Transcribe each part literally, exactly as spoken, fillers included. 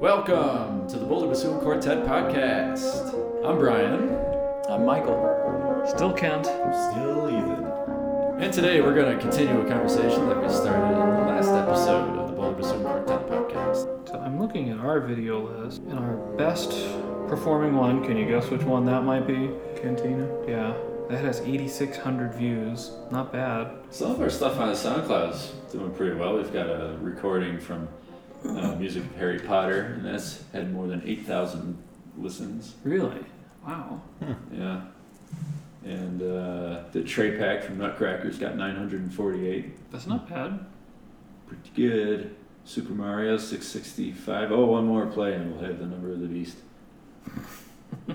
Welcome to the Boulder Bassoon Quartet Podcast. I'm Brian. I'm Michael. Still Kent. Still Ethan. And today we're going to continue a conversation that we started in the last episode of the Boulder Bassoon Quartet Podcast. So I'm looking at our video list, and our best performing one, can you guess which one that might be? Cantina. Yeah. That has eighty-six hundred views. Not bad. Some of our stuff on the SoundCloud's doing pretty well. We've got a recording from Uh, music of Harry Potter, and that's had more than eight thousand listens. Really? Wow. Hmm. Yeah. And uh, the Tray Pack from Nutcracker's got nine hundred forty-eight. That's not bad. Pretty good. Super Mario, six sixty-five. Oh, one more play and we'll have the number of the beast. We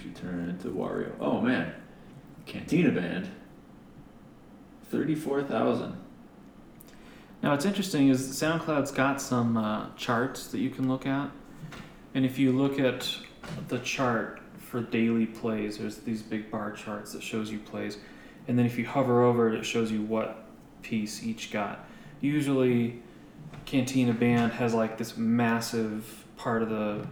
should turn it into Wario. Oh, man. Cantina Band, thirty-four thousand. Now, what's interesting is SoundCloud's got some uh, charts that you can look at. And if you look at the chart for daily plays, there's these big bar charts that shows you plays. And then if you hover over it, it shows you what piece each got. Usually, Cantina Band has like this massive part of the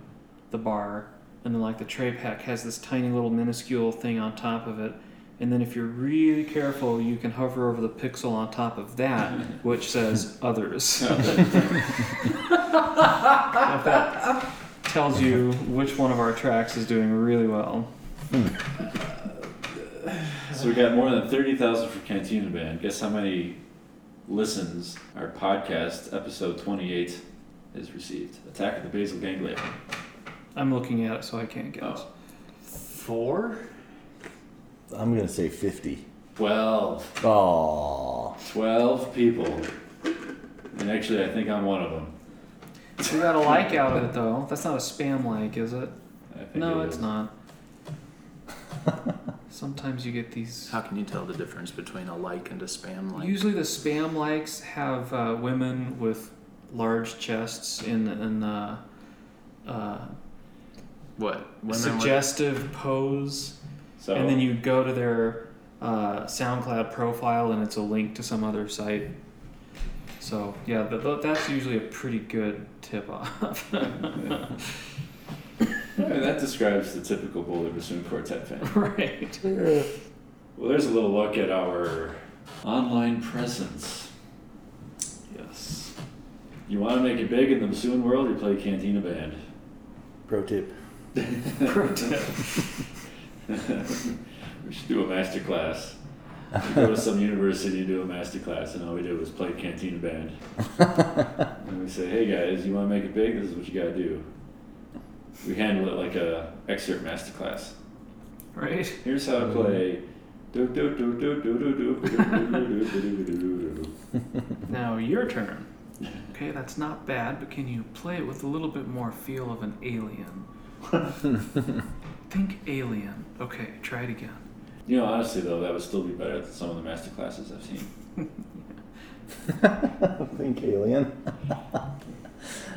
the bar. And then like the Tray Pack has this tiny little minuscule thing on top of it. And then if you're really careful, you can hover over the pixel on top of that, which says others. If that tells you which one of our tracks is doing really well. So we got more than thirty thousand for Cantina Band. Guess how many listens our podcast, episode twenty-eight, has received? Attack of the Basal Ganglia. I'm looking at it, so I can't guess. Oh. Four? I'm going to say fifty. twelve. Aww. twelve people. And actually, I think I'm one of them. We got a like out of it, though. That's not a spam like, is it? I think no, it it's is. Not. Sometimes you get these... How can you tell the difference between a like and a spam like? Usually the spam likes have uh, women with large chests in... in uh, uh, what? Women suggestive with... pose... So, and then you go to their uh, SoundCloud profile, and it's a link to some other site. So, yeah, that, that's usually a pretty good tip-off. Yeah. I mean, that describes the typical Boulder Bassoon Quartet fan. Right. Yeah. Well, there's a little look at our online presence. Yes. You want to make it big in the bassoon world, you play Cantina Band. Pro tip. Pro tip. We should do a master class. We go to some university and do a master class, and all we do is play Cantina Band. And we say, hey guys, you want to make it big? This is what you got to do. We handle it like a excerpt master class. Right? Here's how to play. Now, your turn. Okay, that's not bad, but can you play it with a little bit more feel of an alien? Think alien. Okay, try it again. You know, honestly, though, that would still be better than some of the master classes I've seen. Think alien.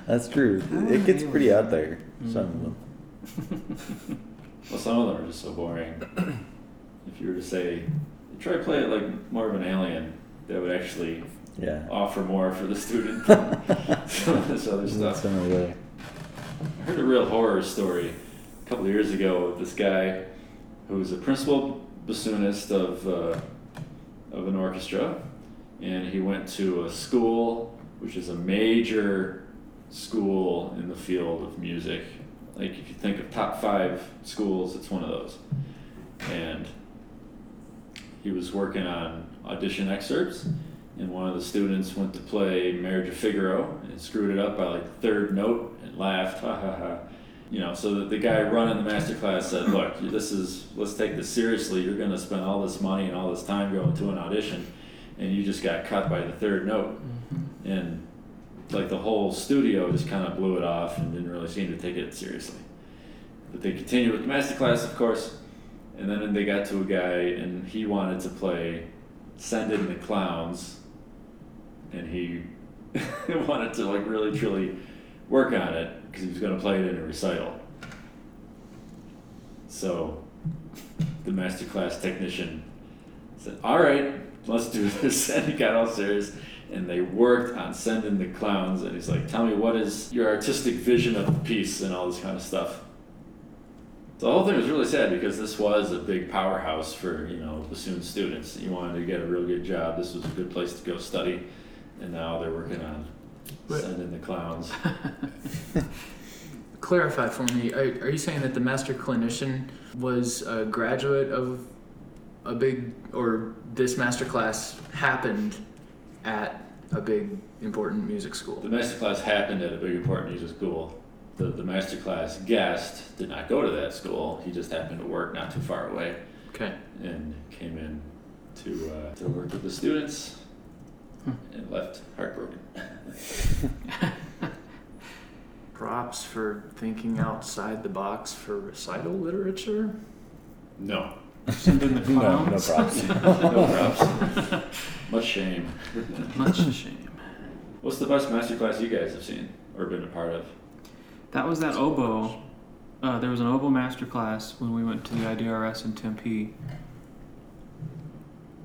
That's true. I'm it gets alien. Pretty out there, some mm. of them. Well, some of them are just so boring. If you were to say, try to play it like more of an alien, that would actually yeah. offer more for the student. Some of this other stuff. Really... I heard a real horror story a couple of years ago of this guy who was a principal bassoonist of uh, of an orchestra, and he went to a school which is a major school in the field of music. Like if you think of top five schools, it's one of those. And he was working on audition excerpts, and one of the students went to play Marriage of Figaro and screwed it up by like the third note and laughed, ha ha ha. You know, so that the guy running the master class said, look, this is, let's take this seriously. You're going to spend all this money and all this time going to an audition, and you just got cut by the third note. Mm-hmm. And like the whole studio just kind of blew it off and didn't really seem to take it seriously. But they continued with the master class, of course. And then they got to a guy, and he wanted to play Send in the Clowns, and he wanted to like really truly work on it because he was going to play it in a recital. So the masterclass technician said, all right, let's do this. And he got all serious, and they worked on Send in the Clowns, and he's like, tell me, what is your artistic vision of the piece and all this kind of stuff. The whole thing was really sad because this was a big powerhouse for, you know, bassoon students. You wanted to get a real good job. This was a good place to go study, and now they're working on sending the clowns. Clarify for me. Are, are you saying that the master clinician was a graduate of a big, or this master class happened at a big important music school? The master class happened at a big important music school. The, the masterclass guest did not go to that school. He just happened to work not too far away. Okay. And came in to uh, to work with the students hmm. and left heartbroken. Props for thinking outside the box for recital literature? No. Send in the Clowns. No, no props. No props. Much shame. Much shame. What's the best masterclass you guys have seen or been a part of? That was that oboe. Uh, there was an oboe masterclass when we went to the I D R S in Tempe.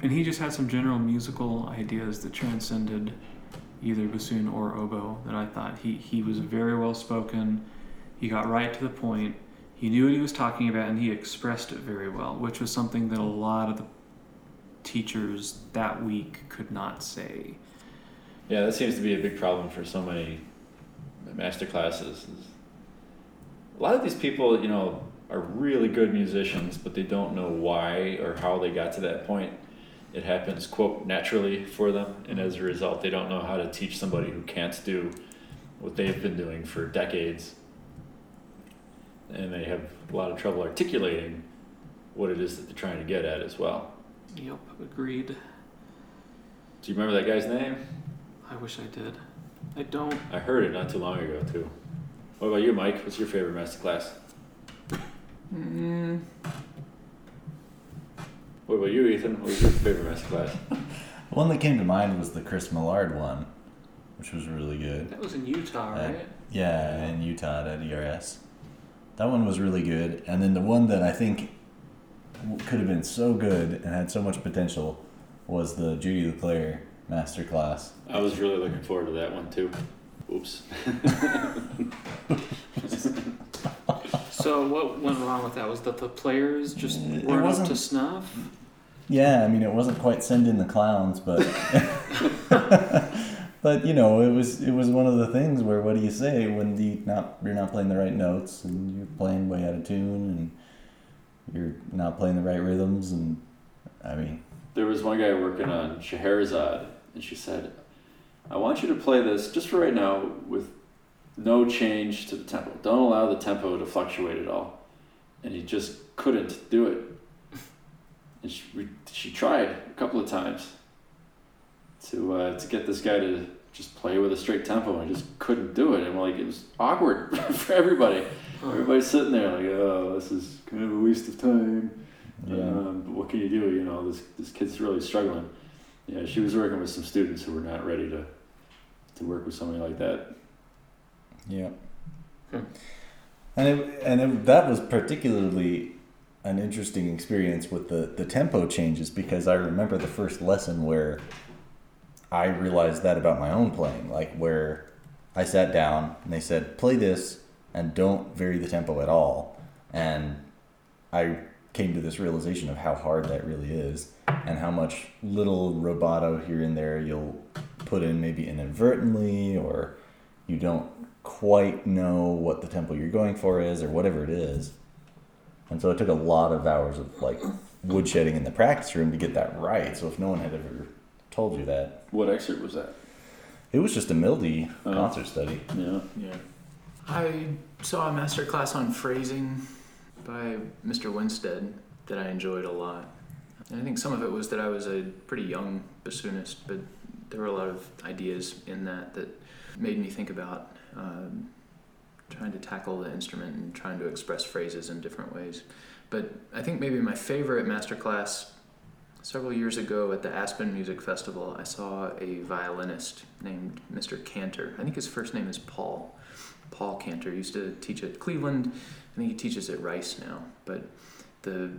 And he just had some general musical ideas that transcended either bassoon or oboe that I thought he, he was very well spoken. He got right to the point. He knew what he was talking about, and he expressed it very well, which was something that a lot of the teachers that week could not say. Yeah, that seems to be a big problem for so many master classes. A lot of these people, you know, are really good musicians, but they don't know why or how they got to that point. It happens, quote, naturally for them, and as a result, they don't know how to teach somebody who can't do what they've been doing for decades. And they have a lot of trouble articulating what it is that they're trying to get at as well. Yep, agreed. Do you remember that guy's name? I wish I did. I don't. I heard it not too long ago, too. What about you, Mike? What's your favorite masterclass? Mm. What about you, Ethan? What was your favorite masterclass? The one that came to mind was the Chris Millard one, which was really good. That was in Utah, at, right? Yeah, in Utah at I D R S. That one was really good. And then the one that I think could have been so good and had so much potential was the Judy the Player masterclass. I was really looking forward to that one too. Oops. So what went wrong with that? Was that the players just weren't up to snuff? Yeah, I mean, it wasn't quite Send in the Clowns, but but you know, it was it was one of the things where, what do you say when you not you're not playing the right notes, and you're playing way out of tune, and you're not playing the right rhythms, and I mean. There was one guy working on Scheherazade, and she said, I want you to play this, just for right now, with no change to the tempo. Don't allow the tempo to fluctuate at all. And he just couldn't do it. And she we, she tried a couple of times to uh, to get this guy to just play with a straight tempo, and just couldn't do it. And like, it was awkward for everybody. Everybody's sitting there like, oh, this is kind of a waste of time. Yeah. Um, but what can you do? You know, this this kid's really struggling. Yeah, she was working with some students who were not ready to to work with somebody like that. Yeah. Hmm. And it, and it, that was particularly an interesting experience with the, the tempo changes, because I remember the first lesson where I realized that about my own playing, like where I sat down and they said, play this and don't vary the tempo at all. And I came to this realization of how hard that really is and how much little rubato here and there you'll put in maybe inadvertently, or you don't quite know what the tempo you're going for is or whatever it is. And so it took a lot of hours of like woodshedding in the practice room to get that right. So if no one had ever told you that. What excerpt was that? It was just a Milde uh, concert study. Yeah. Yeah. I saw a master class on phrasing by Mister Winstead that I enjoyed a lot. And I think some of it was that I was a pretty young bassoonist, but there were a lot of ideas in that that made me think about um, trying to tackle the instrument and trying to express phrases in different ways. But I think maybe my favorite master class, several years ago at the Aspen Music Festival, I saw a violinist named Mister Cantor. I think his first name is Paul. Paul Cantor. He used to teach at Cleveland. I think he teaches at Rice now. But the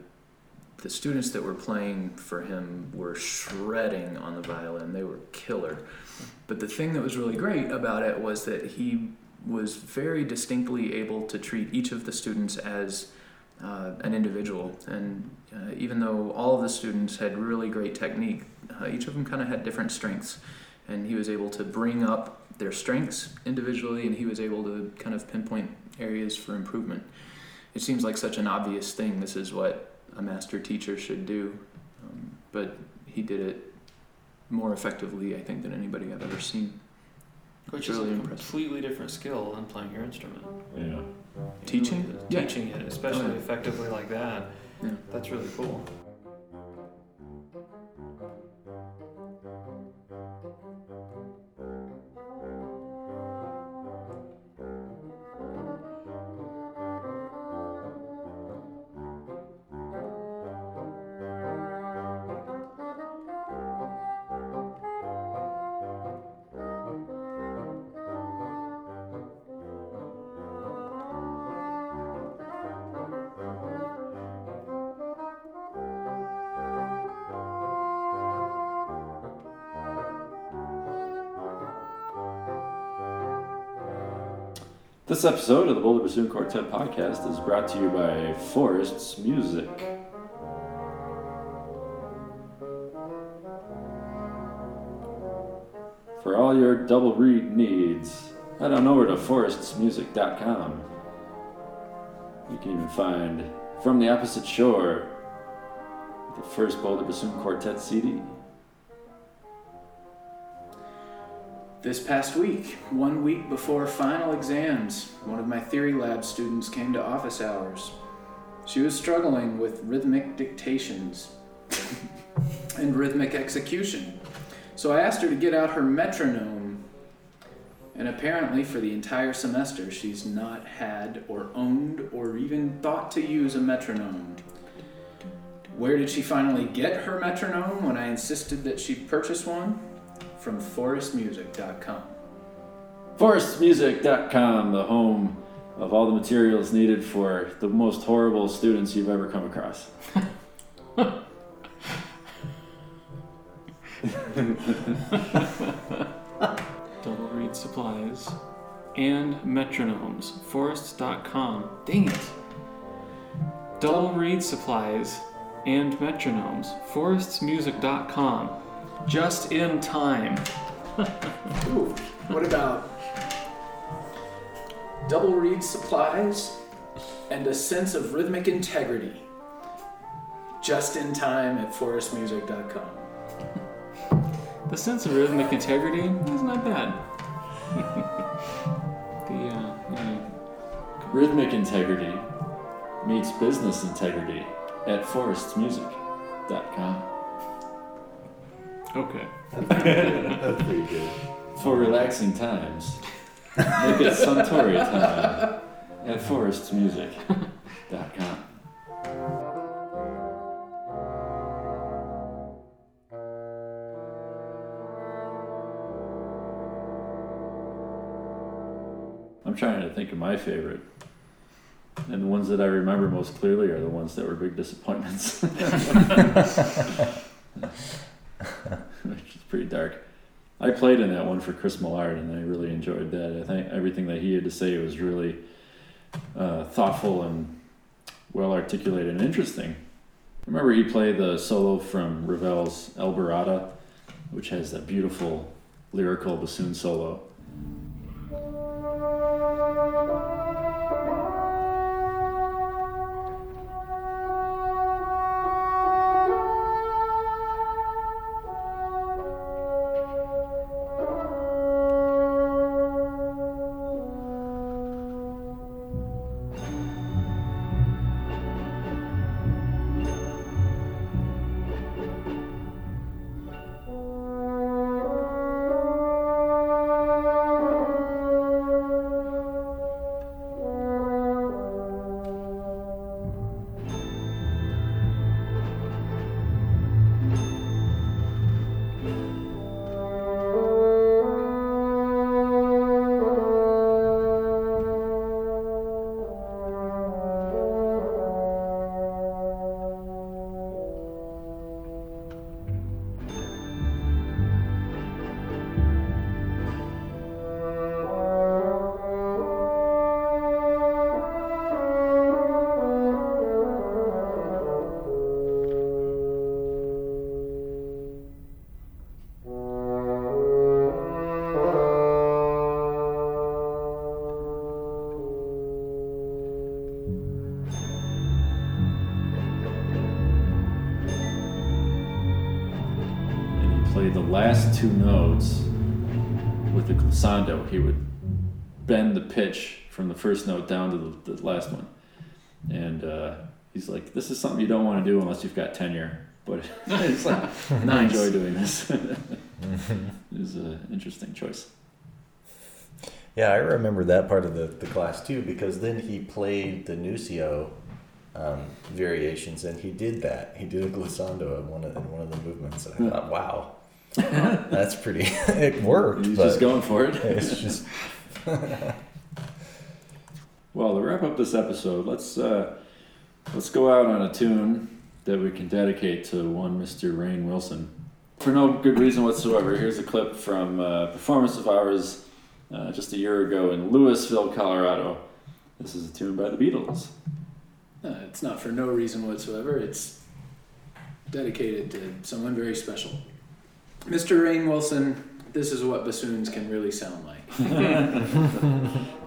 the students that were playing for him were shredding on the violin. They were killer. But the thing that was really great about it was that he was very distinctly able to treat each of the students as uh, an individual. And uh, even though all of the students had really great technique, uh, each of them kind of had different strengths. And he was able to bring up their strengths individually, and he was able to kind of pinpoint areas for improvement. It seems like such an obvious thing. This is what a master teacher should do, um, but he did it more effectively, I think, than anybody I've ever seen. Which is really a completely impressive. Different skill than playing your instrument. Yeah. You know, teaching, yeah. teaching it, especially oh, yeah. effectively like that. Yeah. That's really cool. This episode of the Boulder Bassoon Quartet podcast is brought to you by Forests Music. For all your double reed needs, head on over to forests music dot com. You can even find From the Opposite Shore, the first Boulder Bassoon Quartet C D. This past week, one week before final exams, one of my theory lab students came to office hours. She was struggling with rhythmic dictations and rhythmic execution. So I asked her to get out her metronome, and apparently for the entire semester, she's not had or owned or even thought to use a metronome. Where did she finally get her metronome when I insisted that she purchase one? From forest music dot com. forest music dot com, the home of all the materials needed for the most horrible students you've ever come across. Double read supplies and metronomes. forest dot com. Dang it. Double read supplies and metronomes. forest music dot com. Just in time. Ooh, what about double reed supplies and a sense of rhythmic integrity? Just in time at forest music dot com. The sense of rhythmic integrity is not bad. the uh, yeah. Rhythmic integrity meets business integrity at forest music dot com. Okay. That's pretty good. That's pretty good. For relaxing times, make it Suntory time at forest music dot com. I'm trying to think of my favorite. And the ones that I remember most clearly are the ones that were big disappointments. Which is pretty dark. I played in that one for Chris Millard, and I really enjoyed that. I think everything that he had to say was really uh, thoughtful and well articulated and interesting. I remember he played the solo from Ravel's Alborada, which has that beautiful lyrical bassoon solo. Last two notes with the glissando, he would bend the pitch from the first note down to the, the last one, and uh, he's like, "This is something you don't want to do unless you've got tenure." But it's like, nice. I enjoy doing this. It was an interesting choice. Yeah, I remember that part of the, the class too, because then he played the Nuccio um, variations, and he did that. He did a glissando in one of in one of the movements, and I thought, wow. That's pretty. It worked. He's just going for it. It's just. Well, to wrap up this episode, let's uh, let's go out on a tune that we can dedicate to one Mister Rainn Wilson. For no good reason whatsoever, here's a clip from a performance of ours uh, just a year ago in Louisville, Colorado. This is a tune by the Beatles. Uh, it's not for no reason whatsoever. It's dedicated to someone very special. Mister Rainn Wilson, this is what bassoons can really sound like.